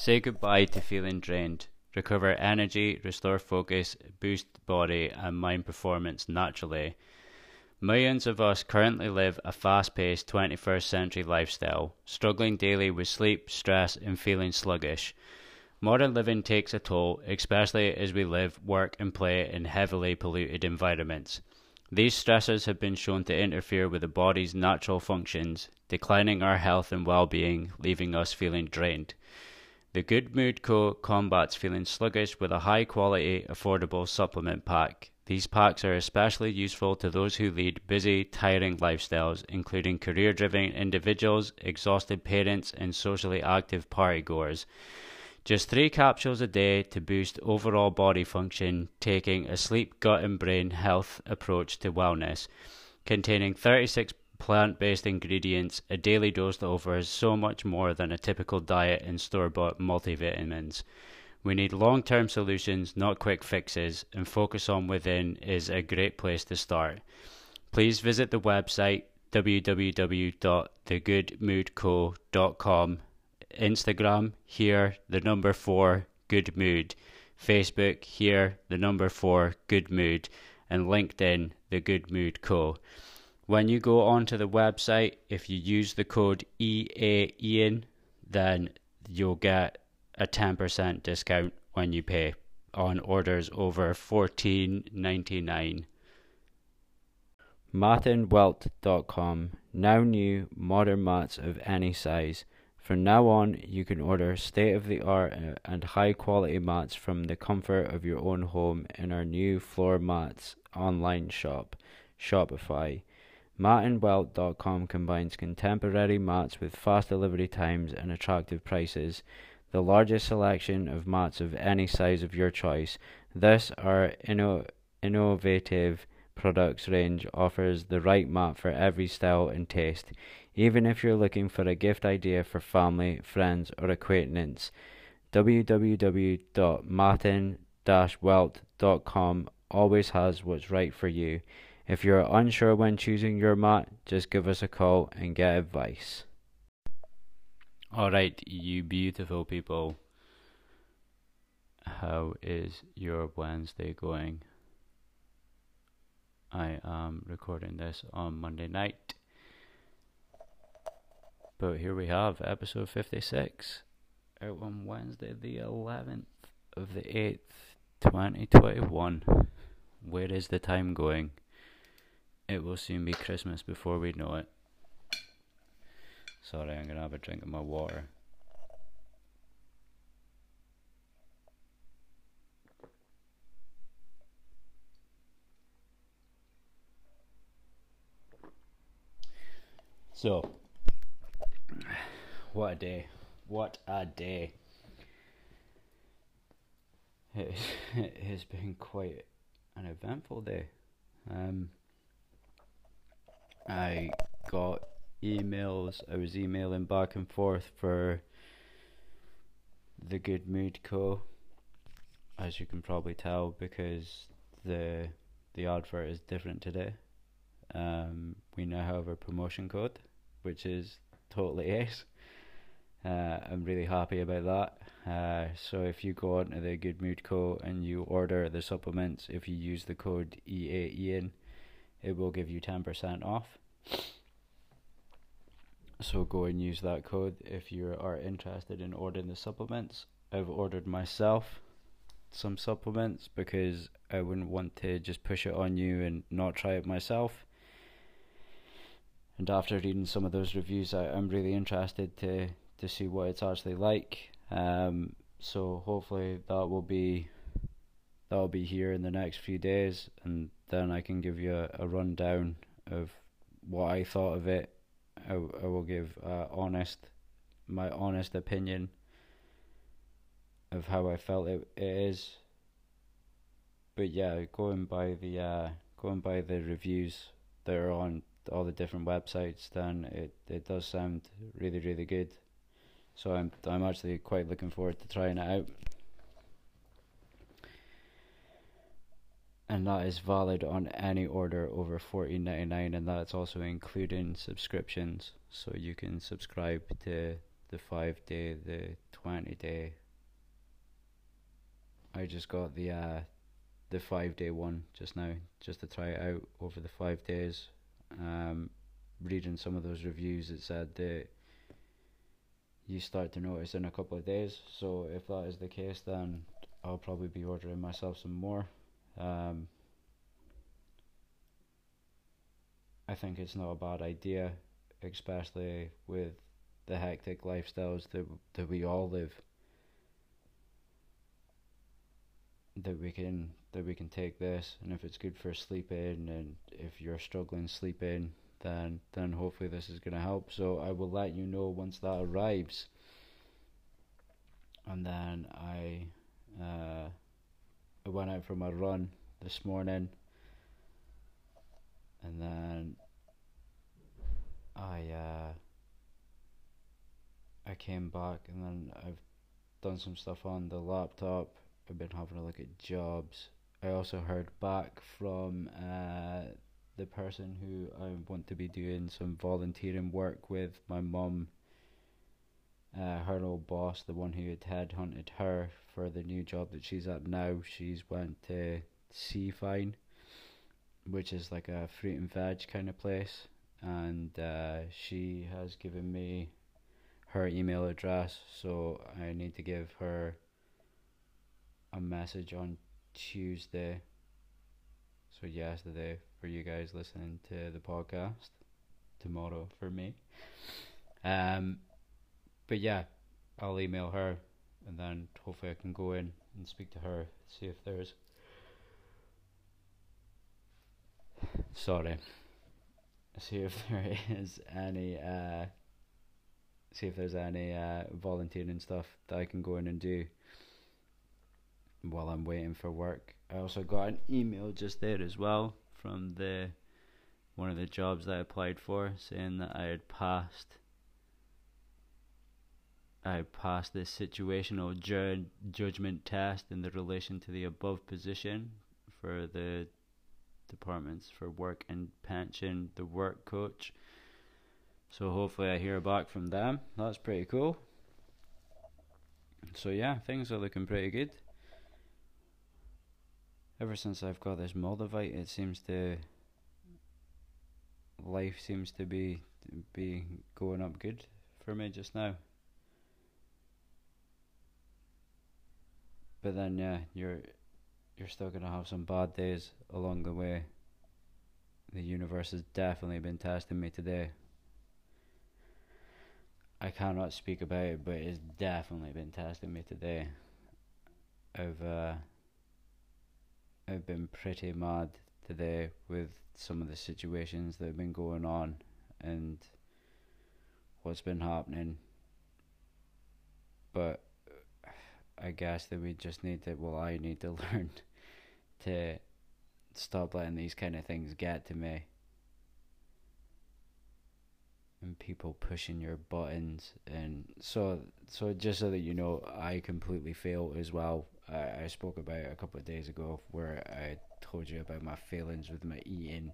Say goodbye to feeling drained. Recover energy, restore focus, boost body and mind performance naturally. Millions of us currently live a fast-paced 21st century lifestyle, struggling daily with sleep, stress and feeling sluggish. Modern living takes a toll, especially as we live, work and play in heavily polluted environments. These stresses have been shown to interfere with the body's natural functions, declining our health and well-being, leaving us feeling drained. The Good Mood Co. combats feeling sluggish with a high-quality, affordable supplement pack. These packs are especially useful to those who lead busy, tiring lifestyles, including career-driven individuals, exhausted parents, and socially active partygoers. Just 3 capsules a day to boost overall body function, taking a sleep, gut, and brain health approach to wellness, containing 36 plant-based ingredients, a daily dose that offers so much more than a typical diet and store-bought multivitamins. We need long-term solutions, not quick fixes, and Focus on Within is a great place to start. Please visit the website www.thegoodmoodco.com, Instagram, here, the number 4, Good Mood, Facebook, here, the number 4, Good Mood, and LinkedIn, The Good Mood Co. When you go onto the website, if you use the code EAEN, then you'll get a 10% discount when you pay on orders over $14.99. MartinWelt.com, now new modern mats of any size. From now on, you can order state-of-the-art and high-quality mats from the comfort of your own home in our new floor mats online shop, Shopify. MartinWelt.com combines contemporary mats with fast delivery times and attractive prices. The largest selection of mats of any size of your choice. This, our innovative products range, offers the right mat for every style and taste, even if you're looking for a gift idea for family, friends or acquaintance. www.martin-welt.com always has what's right for you. If you're unsure when choosing your mat, just give us a call and get advice. Alright, you beautiful people. How is your Wednesday going? I am recording this on Monday night. But here we have episode 56. Out on Wednesday the 11th of the 8th, 2021. Where is the time going? It will soon be Christmas before we know it. Sorry, I'm going to have a drink of my water. So, what a day. What a day. It has been quite an eventful day. I got emails. I was emailing back and forth for The Good Mood Co., as you can probably tell, because the advert is different today. We now have our promotion code, which is totally ace. I'm really happy about that. So if you go onto The Good Mood Co. and you order the supplements, if you use the code EAEN, it will give you 10% off. So go and use that code if you are interested in ordering the supplements. I've ordered myself some supplements because I wouldn't want to just push it on you and not try it myself. And after reading some of those reviews, I'm really interested to see what it's actually like. So hopefully that'll be here in the next few days, and then I can give you a rundown of what I thought of it. I will give my honest opinion of how I felt it is. But yeah, going by the reviews that are on all the different websites, then it does sound really, really good. So I'm actually quite looking forward to trying it out. And that is valid on any order over $14.99, and that's also including subscriptions. So you can subscribe to the 5 day, the 20 day. I just got the 5 day one just now, just to try it out over the 5 days. Reading some of those reviews, it said that you start to notice in a couple of days, so if that is the case, then I'll probably be ordering myself some more. I think it's not a bad idea, especially with the hectic lifestyles that we all live, that we can take this, and if it's good for sleeping, and if you're struggling sleeping, then hopefully this is going to help. So I will let you know once that arrives, and then I went out for my run this morning, and then I came back, and then I've done some stuff on the laptop. I've been having a look at jobs. I also heard back from the person who I want to be doing some volunteering work with, my mum, her old boss, the one who had headhunted her for the new job that she's at now. She's went to Sea Fine, which is like a fruit and veg kind of place, and she has given me her email address, so I need to give her a message on Tuesday, so yesterday for you guys listening to the podcast, tomorrow for me. But yeah, I'll email her, and then hopefully I can go in and speak to her, see if there's any volunteering stuff that I can go in and do while I'm waiting for work. I also got an email just there as well from one of the jobs that I applied for, saying that I had passed the situational judgment test in the relation to the above position for the departments for work and pension, the work coach. So hopefully I hear back from them. That's pretty cool. So yeah, things are looking pretty good. Ever since I've got this Moldavite, life seems to be going up good for me just now. But then yeah, you're still gonna have some bad days along the way. The universe has definitely been testing me today. I cannot speak about it, but it's definitely been testing me today. I've been pretty mad today with some of the situations that have been going on and what's been happening, but I guess that I need to learn to stop letting these kind of things get to me, and people pushing your buttons, and so just so that you know, I completely fail as well. I spoke about it a couple of days ago, where I told you about my failings with my eating,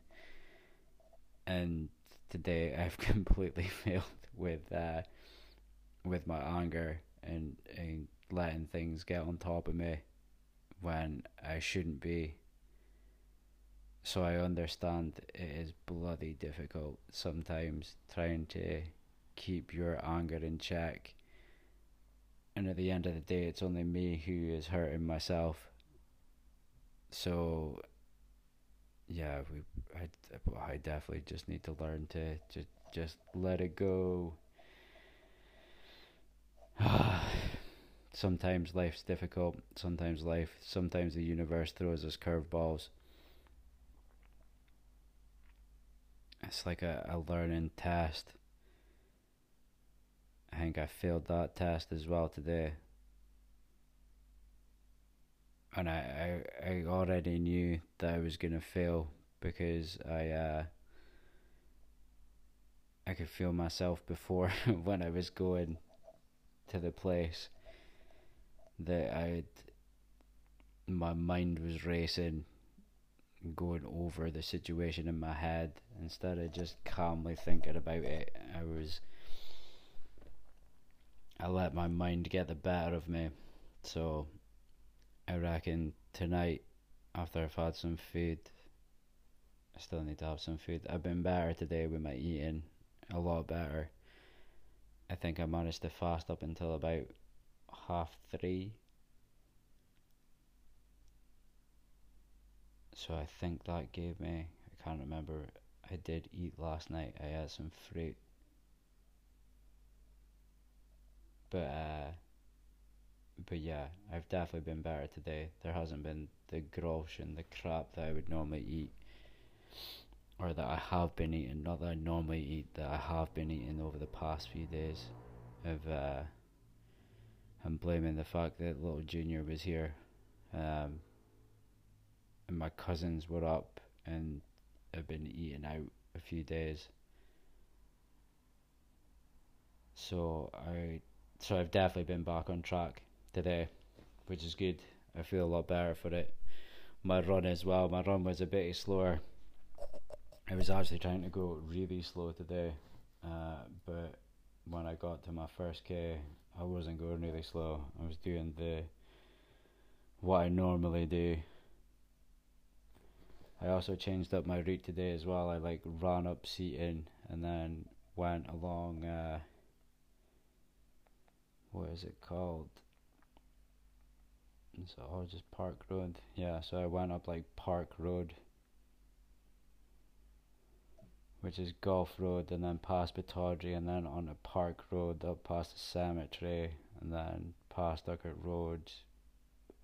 and today I've completely failed with my anger and letting things get on top of me when I shouldn't be. So I understand it is bloody difficult sometimes trying to keep your anger in check. And at the end of the day, it's only me who is hurting myself. So yeah, I definitely just need to learn to just let it go. Sometimes life's difficult. Sometimes the universe throws us curveballs. It's like a learning test. I think I failed that test as well today, and I already knew that I was gonna fail, because I could feel myself before when I was going to the place that my mind was racing, going over the situation in my head instead of just calmly thinking about it. I was I let my mind get the better of me. So I reckon tonight, after I've had some food, I still need to have some food. I've been better today with my eating, a lot better. I think I managed to fast up until about 3:30. So I think that gave me, I can't remember, I did eat last night. I had some fruit. But yeah, I've definitely been better today. There hasn't been the grosh and the crap that I would normally eat, or that I have been eating, not that I normally eat, that I have been eating over the past few days. I'm blaming the fact that little Junior was here, and my cousins were up, and I've been eating out a few days. So I've definitely been back on track today, which is good. I feel a lot better for it. My run as well. My run was a bit slower. I was actually trying to go really slow today, but when I got to my first K, I wasn't going really slow. I was doing what I normally do. I also changed up my route today as well. I ran up Seaton and then went along. What is it called? It's all just Park Road. Yeah, so I went up Park Road, which is Golf Road, and then past Pataudry, and then on to Park Road, up past the cemetery, and then past Duckett Road,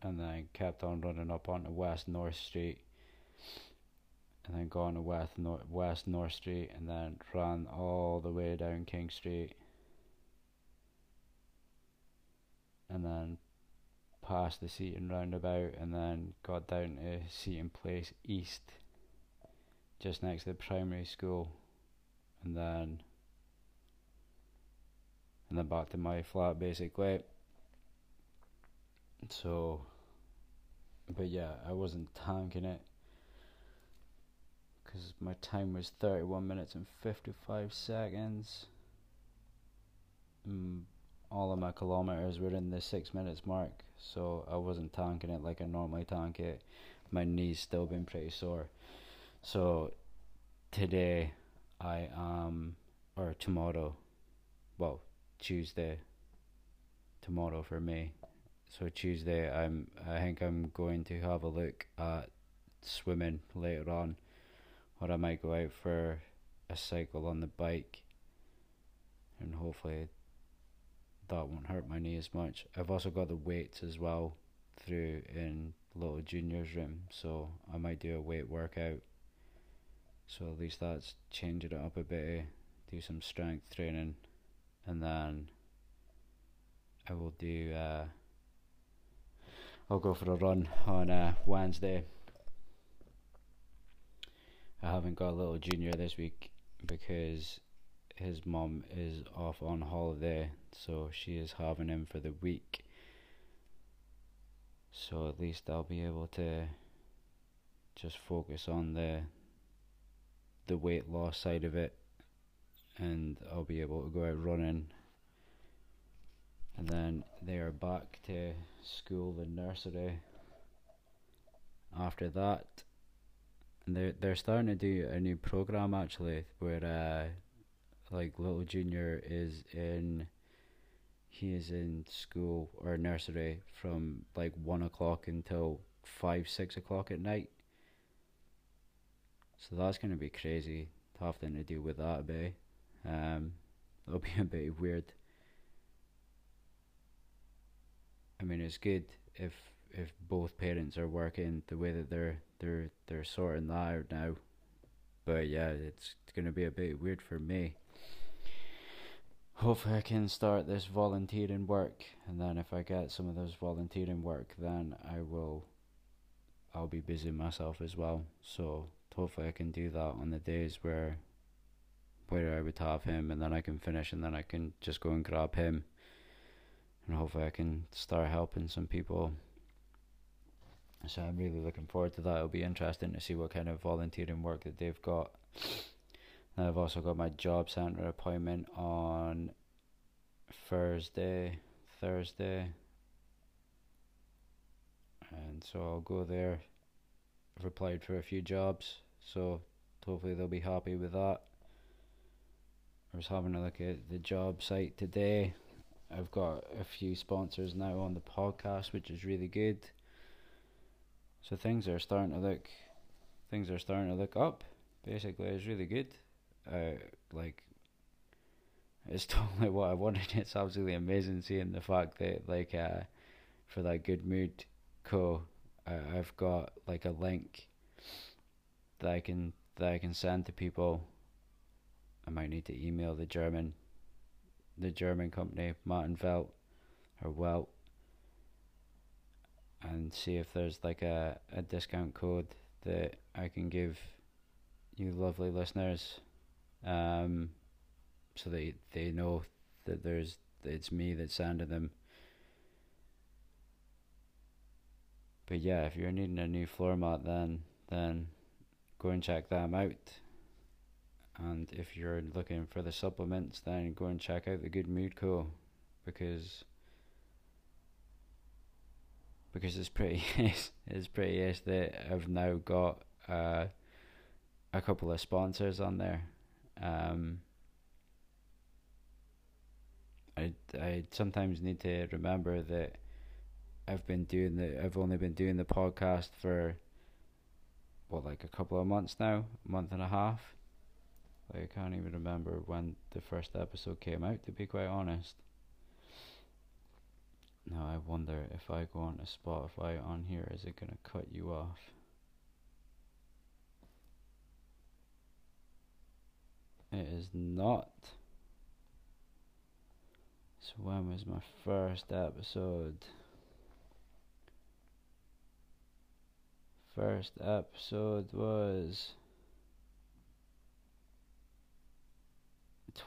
and then kept on running up onto West North Street, and then gone to West North Street, and then ran all the way down King Street, and then past the Seaton roundabout, and then got down to Seaton Place East, just next to the primary school, and then back to my flat basically. So, but yeah, I wasn't tanking it, because my time was 31 minutes and 55 seconds. All of my kilometers were in the 6 minutes mark, so I wasn't tanking it like I normally tank it. My knees still been pretty sore, so today I am, or tomorrow, well, Tuesday, tomorrow for me. So Tuesday, I think I'm going to have a look at swimming later on, or I might go out for a cycle on the bike, and hopefully that won't hurt my knee as much. I've also got the weights as well through in little Junior's room, so I might do a weight workout. So at least that's changing it up a bit, do some strength training, and then I will do, I'll go for a run on Wednesday. I haven't got little Junior this week because his mum is off on holiday, so she is having him for the week, so at least I'll be able to just focus on the weight loss side of it, and I'll be able to go out running. And then they are back to school and nursery after that, and they're starting to do a new program actually, where little Junior is in school or nursery from 1 o'clock until 5-6 o'clock at night. So that's gonna be crazy. Tough thing to do with that a bit. It'll be a bit weird. I mean, it's good if both parents are working the way that they're sorting that out now. But yeah, it's gonna be a bit weird for me. Hopefully I can start this volunteering work, and then if I get some of those volunteering work, then I'll be busy myself as well. So hopefully I can do that on the days where I would have him, and then I can finish, and then I can just go and grab him, and hopefully I can start helping some people. So I'm really looking forward to that. It'll be interesting to see what kind of volunteering work that they've got. And I've also got my job centre appointment on Thursday, and so I'll go there. I've applied for a few jobs, so hopefully they'll be happy with that. I was having a look at the job site today. I've got a few sponsors now on the podcast, which is really good. So things are starting to look up. Basically, it's really good. It's totally what I wanted. It's absolutely amazing seeing the fact that, for that Good Mood Co., I've got a link that I can send to people. I might need to email the German company MartinWelt or Welt and see if there's a discount code that I can give you lovely listeners, so they know that it's me that's sending them. But yeah, if you're needing a new floor mat, then go and check them out. And if you're looking for the supplements, then go and check out the Good Mood Co. because it's pretty that I've now got a couple of sponsors on there. I sometimes need to remember that I've only been doing the podcast for a couple of months now, a month and a half. I can't even remember when the first episode came out, to be quite honest. Now I wonder if I go on to Spotify on here, is it gonna cut you off? It is not. So when was my first episode? First episode was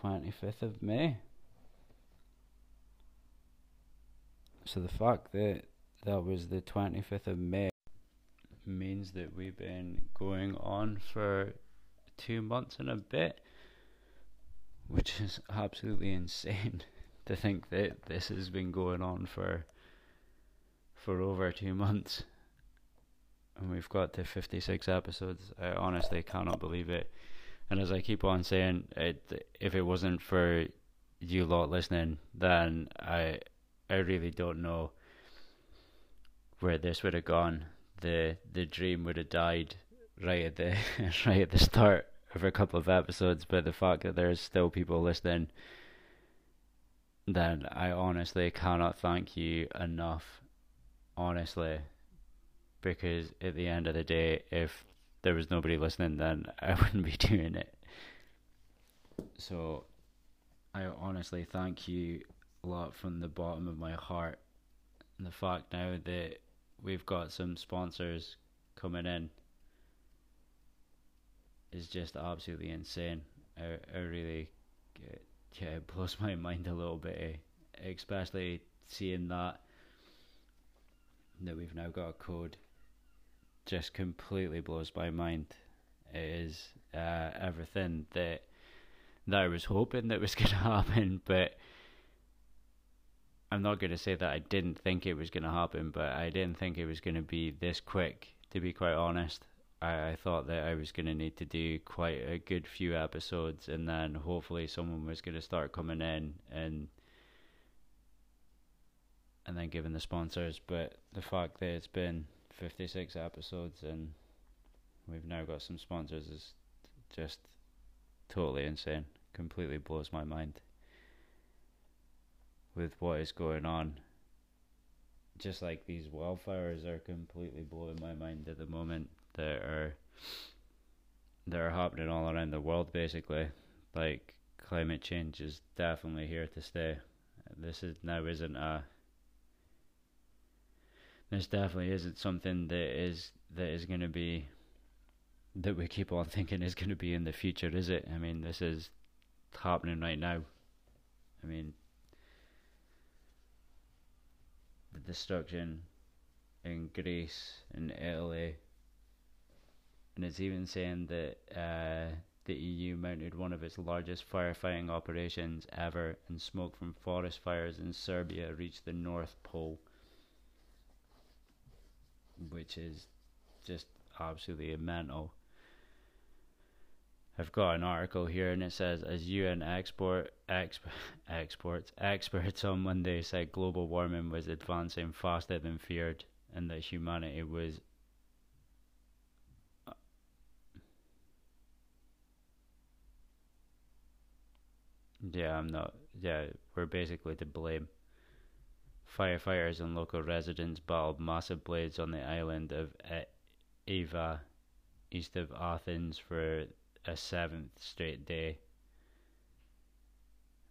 25th of May. So the fact that that was the 25th of May means that we've been going on for 2 months and a bit, which is absolutely insane to think that this has been going on for over 2 months. And we've got to 56 episodes. I honestly cannot believe it. And as I keep on saying, if it wasn't for you lot listening, then I really don't know where this would have gone. The dream would have died right at the right at the start of a couple of episodes. But the fact that there's still people listening, then I honestly cannot thank you enough. Honestly. Because at the end of the day, if there was nobody listening, then I wouldn't be doing it. So I honestly thank you a lot from the bottom of my heart. And the fact now that we've got some sponsors coming in is just absolutely insane. It blows my mind a little bit, especially seeing that we've now got a code. Just completely blows my mind. It is everything that I was hoping that was going to happen, but I'm not going to say that I didn't think it was going to happen, but I didn't think it was going to be this quick, to be quite honest. I thought that I was going to need to do quite a good few episodes, and then hopefully someone was going to start coming in and then giving the sponsors. But the fact that it's been 56 episodes and we've now got some sponsors is just totally insane. Completely blows my mind with what is going on. Just like these wildfires are completely blowing my mind at the moment, that are happening all around the world, basically. Climate change is definitely here to stay. This definitely isn't something that we keep on thinking is going to be in the future, is it? I mean, this is happening right now. I mean, the destruction in Greece and Italy, and it's even saying that the EU mounted one of its largest firefighting operations ever, and smoke from forest fires in Serbia reached the North Pole, which is just absolutely mental. I've got an article here and it says, as UN experts on Monday said global warming was advancing faster than feared, and that humanity was we're basically to blame. Firefighters and local residents battled massive blades on the island of Evia, east of Athens, for a 7th straight day.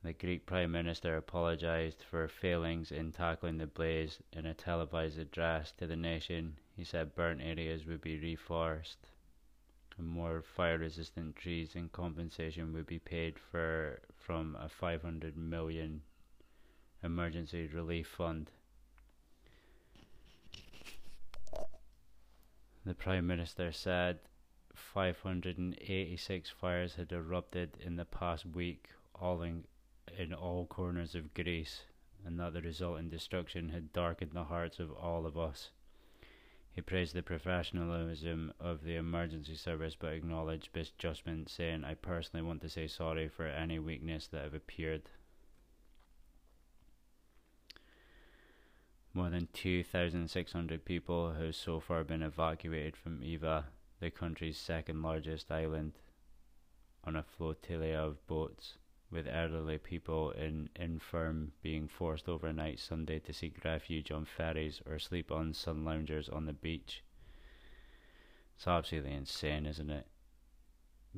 The Greek Prime Minister apologised for failings in tackling the blaze in a televised address to the nation. He said burnt areas would be reforested and more fire-resistant trees, and compensation would be paid for from a $500 million emergency relief fund. The Prime Minister said 586 fires had erupted in the past week, all in all corners of Greece, and that the resulting destruction had darkened the hearts of all of us. He praised the professionalism of the emergency service but acknowledged misjudgment, saying, I personally want to say sorry for any weakness that have appeared. More than 2,600 people have so far been evacuated from Evia, the country's second largest island, on a flotilla of boats, with elderly people and infirm being forced overnight Sunday to seek refuge on ferries or sleep on sun loungers on the beach. It's absolutely insane, isn't it?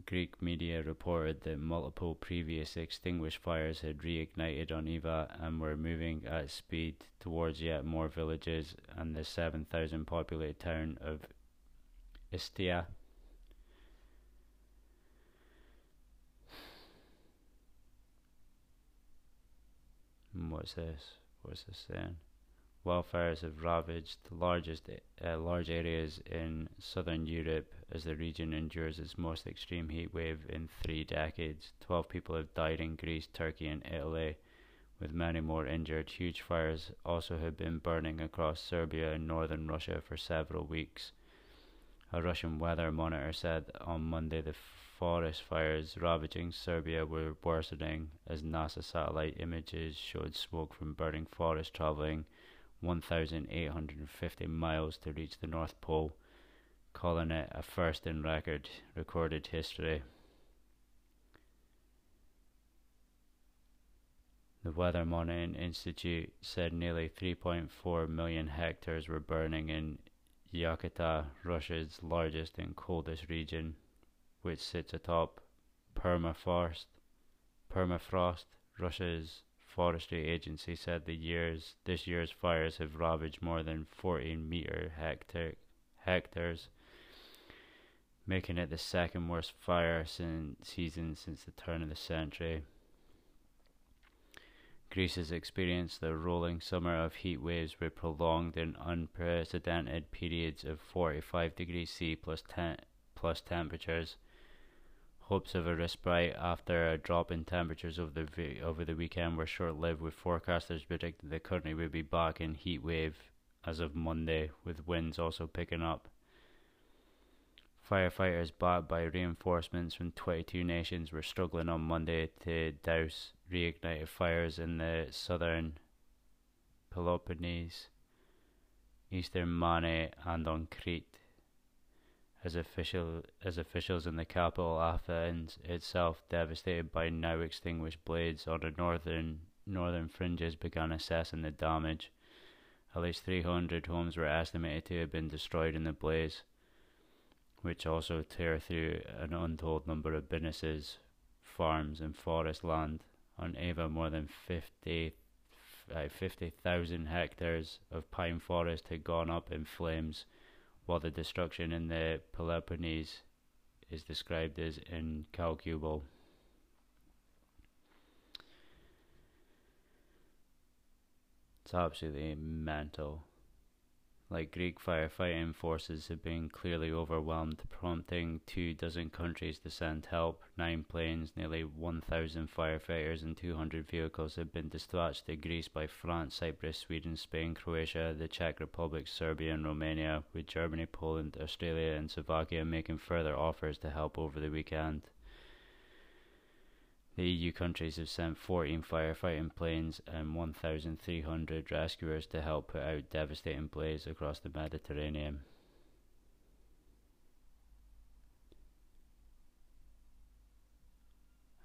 Greek media reported that multiple previous extinguished fires had reignited on Evia and were moving at speed towards yet more villages and the 7,000 populated town of Istia. What's this? What's this saying? Wildfires have ravaged the large areas in southern Europe as the region endures its most extreme heat wave in 3 decades. 12 people have died in Greece, Turkey and Italy, with many more injured. Huge fires also have been burning across Serbia and northern Russia for several weeks. A Russian weather monitor said on Monday the forest fires ravaging Serbia were worsening as NASA satellite images showed smoke from burning forests travelling 1,850 miles to reach the North Pole, calling it a first in recorded history. The Weather Monitoring Institute said nearly 3.4 million hectares were burning in Yakutat, Russia's largest and coldest region, which sits atop permafrost. Russia's forestry agency said this year's fires have ravaged more than 14 hectares, making it the second worst fire season since the turn of the century. Greece has experienced the rolling summer of heat waves with prolonged and unprecedented periods of 45 degrees C plus temperatures. Hopes of a respite after a drop in temperatures over the weekend were short-lived, with forecasters predicting the country would be back in heat wave as of Monday, with winds also picking up. Firefighters backed by reinforcements from 22 nations were struggling on Monday to douse reignited fires in the southern Peloponnese, eastern Mane and on Crete. As officials in the capital Athens itself, devastated by now extinguished blades on the northern fringes, began assessing the damage. At least 300 homes were estimated to have been destroyed in the blaze, which also tore through an untold number of businesses, farms and forest land. On Evia, more than 50,000 hectares of pine forest had gone up in flames, while the destruction in the Peloponnese is described as incalculable. It's absolutely mental. like Greek firefighting forces have been clearly overwhelmed, prompting 24 countries to send help. 9 planes, nearly 1,000 firefighters and 200 vehicles have been dispatched to Greece by France, Cyprus, Sweden, Spain, Croatia, the Czech Republic, Serbia and Romania, with Germany, Poland, Australia and Slovakia making further offers to help over the weekend. The EU countries have sent 14 firefighting planes and 1,300 rescuers to help put out devastating blaze across the Mediterranean.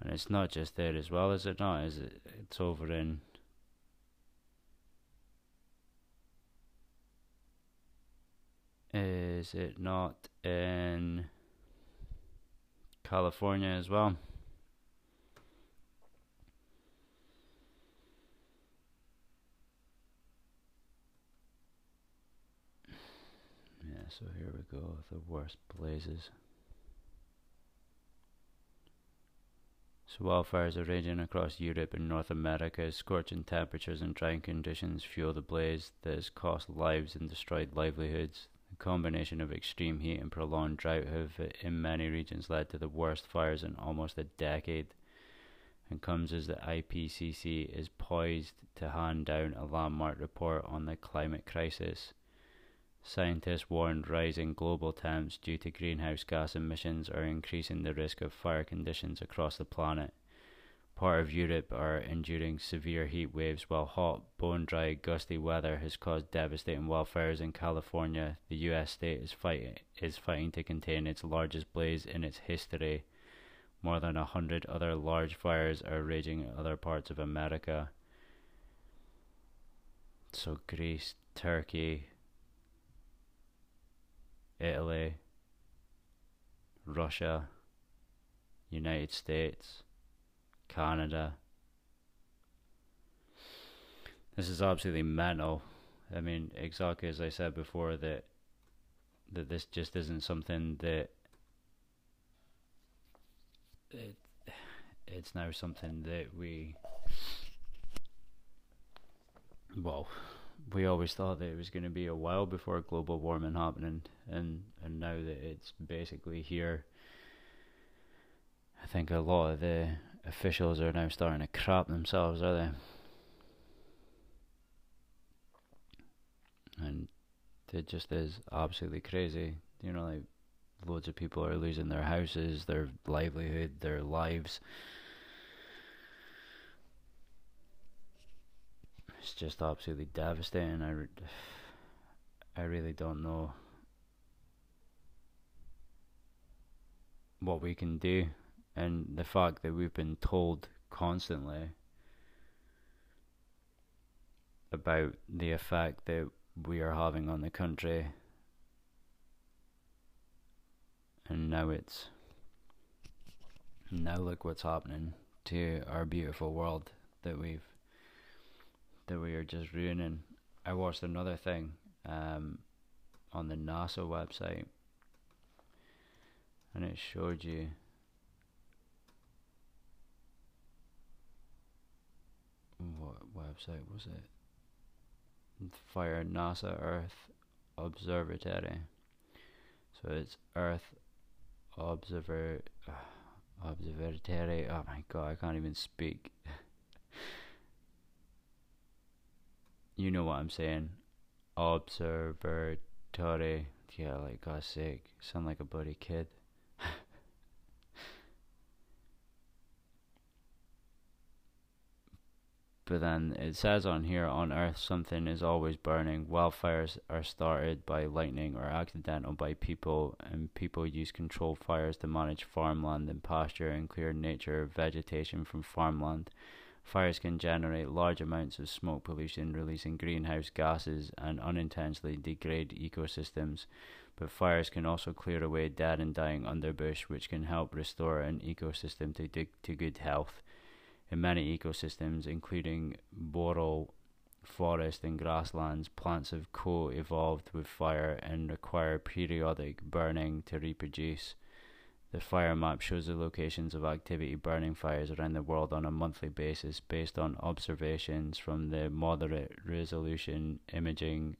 And it's not just there as well, is it not? Is it? It's over in Is it not in California as well? So here we go, the worst blazes. So wildfires are raging across Europe and North America as scorching temperatures and drying conditions fuel the blaze that has cost lives and destroyed livelihoods. The combination of extreme heat and prolonged drought have in many regions led to the worst fires in almost a decade, and comes as the IPCC is poised to hand down a landmark report on the climate crisis. Scientists warned rising global temps due to greenhouse gas emissions are increasing the risk of fire conditions across the planet. Part of Europe are enduring severe heat waves, while hot, bone-dry, gusty weather has caused devastating wildfires in California. The US state is fighting to contain its largest blaze in its history. More than 100 other large fires are raging in other parts of America. So Greece, Turkey, Italy, Russia, United States, Canada. This is absolutely mental. I mean, exactly as I said before, that this just isn't something that it's now something that we always thought that it was going to be a while before global warming happening, and now that it's basically here, I think a lot of the officials are now starting to crap themselves, are they? And it just is absolutely crazy. You know, like, loads of people are losing their houses, their livelihood, their lives. It's just absolutely devastating. I really don't know what we can do, and the fact that we've been told constantly about the effect that we are having on the country, and now look what's happening to our beautiful world that we are just ruining. I watched another thing on the NASA website, and it showed you what website was it? Fire NASA Earth Observatory. So it's Earth Observatory. Oh my god, I can't even speak. You know what I'm saying. Observatory. Yeah, like, God's sake. Sound like a bloody kid. But then it says on here, on Earth, something is always burning. Wildfires are started by lightning or accidental by people, and people use controlled fires to manage farmland and pasture and clear nature vegetation from farmland. Fires can generate large amounts of smoke pollution, releasing greenhouse gases, and unintentionally degrade ecosystems. But fires can also clear away dead and dying underbrush, which can help restore an ecosystem to good health. In many ecosystems, including boreal forest and grasslands, plants have co-evolved with fire and require periodic burning to reproduce. The fire map shows the locations of activity burning fires around the world on a monthly basis based on observations from the Moderate Resolution Imaging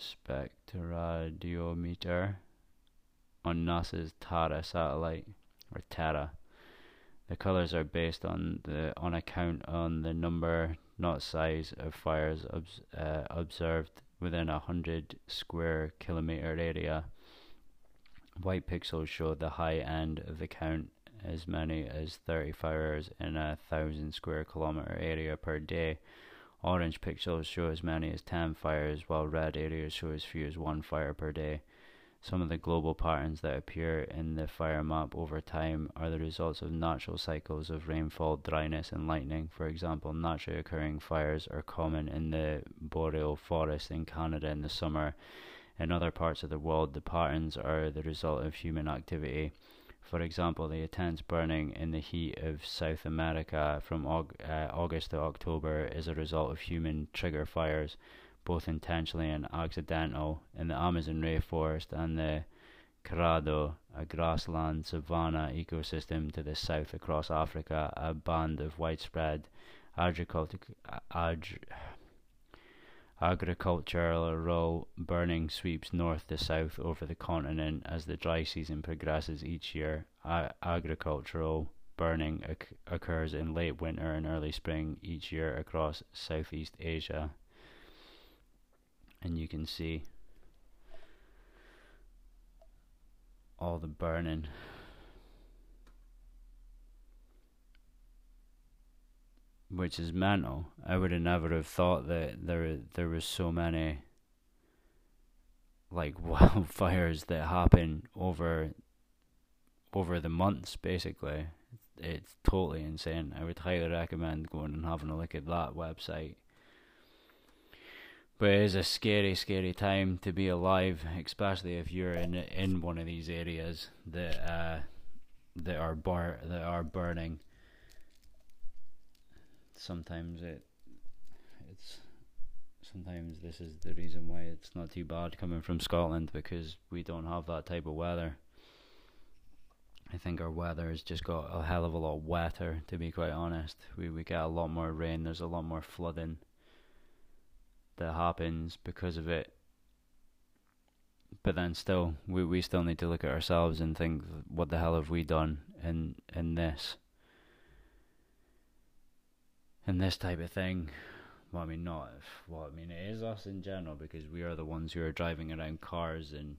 spectradiometer on NASA's Terra satellite, or Terra. The colors are based on a count on the number, not size, of fires observed within a 100 square kilometer area. White pixels show the high end of the count, as many as 30 fires in a 1,000 square kilometer area per day. Orange pixels show as many as 10 fires, while red areas show as few as 1 fire per day. Some of the global patterns that appear in the fire map over time are the results of natural cycles of rainfall, dryness and lightning. For example, naturally occurring fires are common in the boreal forest in Canada in the summer. In other parts of the world, the patterns are the result of human activity. For example, the intense burning in the heat of South America from August to October is a result of human trigger fires, both intentionally and accidental, in the Amazon rainforest and the Cerrado, a grassland savanna ecosystem to the south across Africa. A band of widespread agricultural burning sweeps north to south over the continent as the dry season progresses each year. Agricultural burning occurs in late winter and early spring each year across Southeast Asia. And you can see all the burning. Which is mental. I would have never have thought that there was so many like wildfires that happen over the months basically. It's totally insane. I would highly recommend going and having a look at that website. But it is a scary, scary time to be alive, especially if you're in one of these areas that are burning. Sometimes sometimes this is the reason why it's not too bad coming from Scotland, because we don't have that type of weather. I think our weather has just got a hell of a lot wetter, to be quite honest. We get a lot more rain, there's a lot more flooding that happens because of it. But then still we still need to look at ourselves and think, what the hell have we done in this? And this type of thing, it is us in general, because we are the ones who are driving around cars and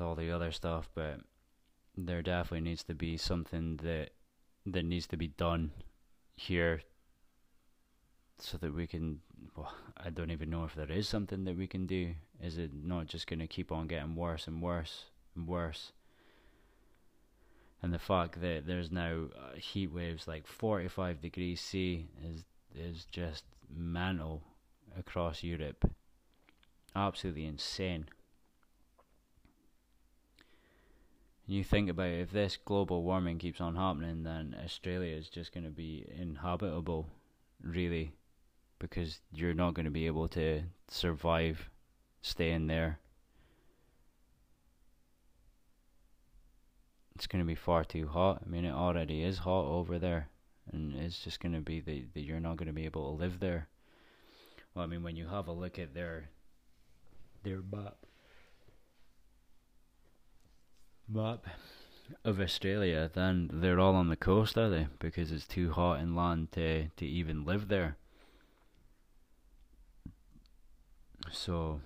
all the other stuff. But there definitely needs to be something that needs to be done here, so that we can. Well, I don't even know if there is something that we can do. Is it not just going to keep on getting worse and worse and worse? And the fact that there's now heat waves like 45 degrees C is just mental across Europe. Absolutely insane. You think about it, if this global warming keeps on happening, then Australia is just going to be inhabitable, really, because you're not going to be able to survive staying there. It's going to be far too hot. I mean, it already is hot over there, and it's just going to be that you're not going to be able to live there. Well, I mean, when you have a look at their map of Australia, then they're all on the coast, are they? Because it's too hot inland to even live there. So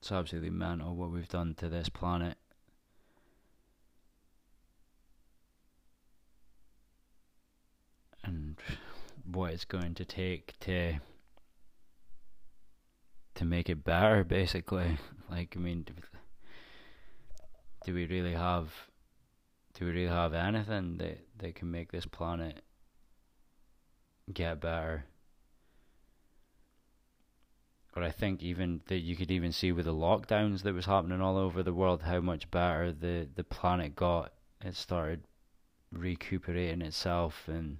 it's absolutely mental what we've done to this planet. And what it's going to take to make it better, basically. Like, I mean, do we really have anything that can make this planet get better? But I think even that you could even see with the lockdowns that was happening all over the world how much better the planet got. It started recuperating itself, and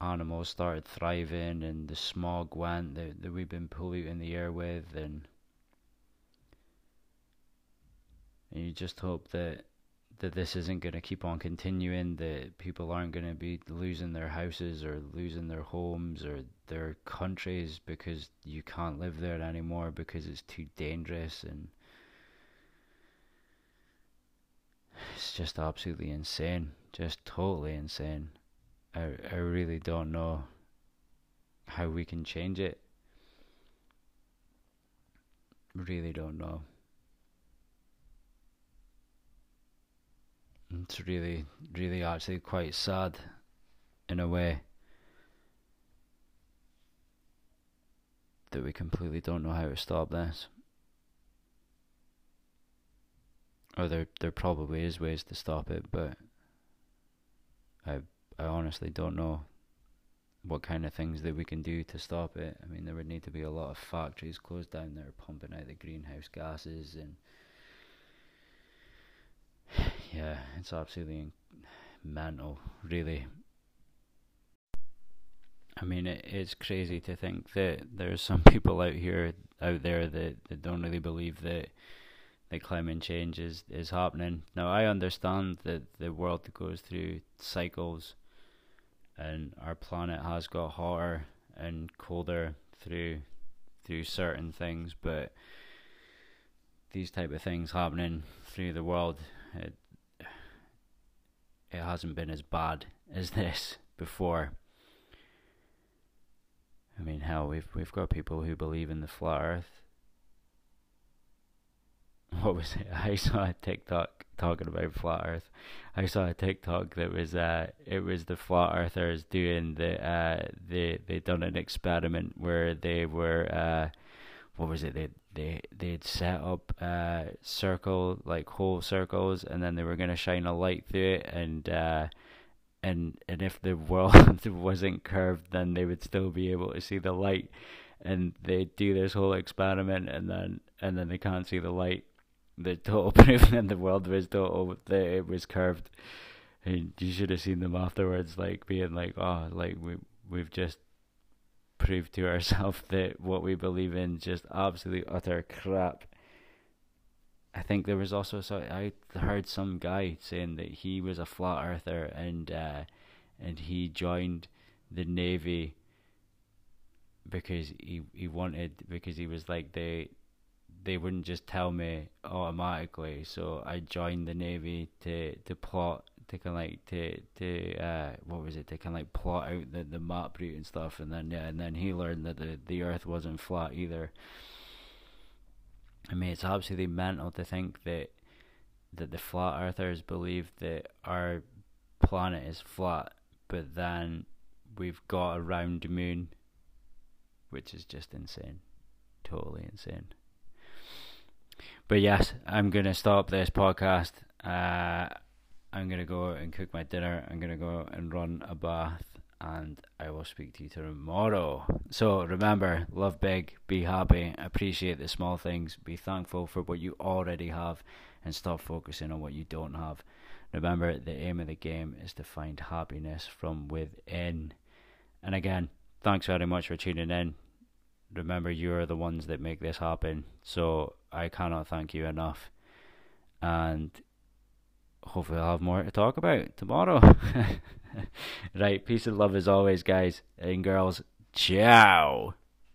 animals started thriving, and the smog went that we've been polluting the air with, and you just hope that that this isn't going to keep on continuing, that people aren't going to be losing their houses or losing their homes or their countries because you can't live there anymore because it's too dangerous. And it's just absolutely insane, just totally insane. I really don't know how we can change it. Really don't know. It's really, really actually quite sad in a way that we completely don't know how to stop this. Or there probably is ways to stop it, but I honestly don't know what kind of things that we can do to stop it. I mean, there would need to be a lot of factories closed down that are pumping out the greenhouse gases, and yeah, it's absolutely mental, really. I mean, it's crazy to think that there's some people out there that don't really believe that climate change is happening. Now, I understand that the world goes through cycles, and our planet has got hotter and colder through certain things, but these type of things happening through the world, it hasn't been as bad as this before. I mean, hell, we've got people who believe in the flat Earth. What was it? I saw a TikTok talking about flat Earth. I saw a TikTok that was it was the flat earthers doing the they done an experiment where they were what was it? They'd set up whole circles, and then they were gonna shine a light through it, and if the world wasn't curved, then they would still be able to see the light. And they do this whole experiment, and then they can't see the light. The total proof that the world was total, that it was curved. And you should have seen them afterwards, like being like, oh, like we've just proved to ourselves that what we believe in is just absolute utter crap. I think there was also I heard some guy saying that he was a flat earther, and he joined the Navy because he wanted, because he was like, they wouldn't just tell me automatically, so I joined the Navy to plot out the map route and stuff, and then he learned that the Earth wasn't flat either. I mean, it's absolutely mental to think that the flat earthers believe that our planet is flat, but then we've got a round moon, which is just insane, totally insane. But yes, I'm going to stop this podcast. I'm going to go and cook my dinner. I'm going to go and run a bath, and I will speak to you tomorrow. So remember, love big, be happy, appreciate the small things, be thankful for what you already have, and stop focusing on what you don't have. Remember, the aim of the game is to find happiness from within. And again, thanks very much for tuning in. Remember, you are the ones that make this happen, so I cannot thank you enough. And hopefully I'll have more to talk about tomorrow. Right, peace and love as always, guys and girls. Ciao.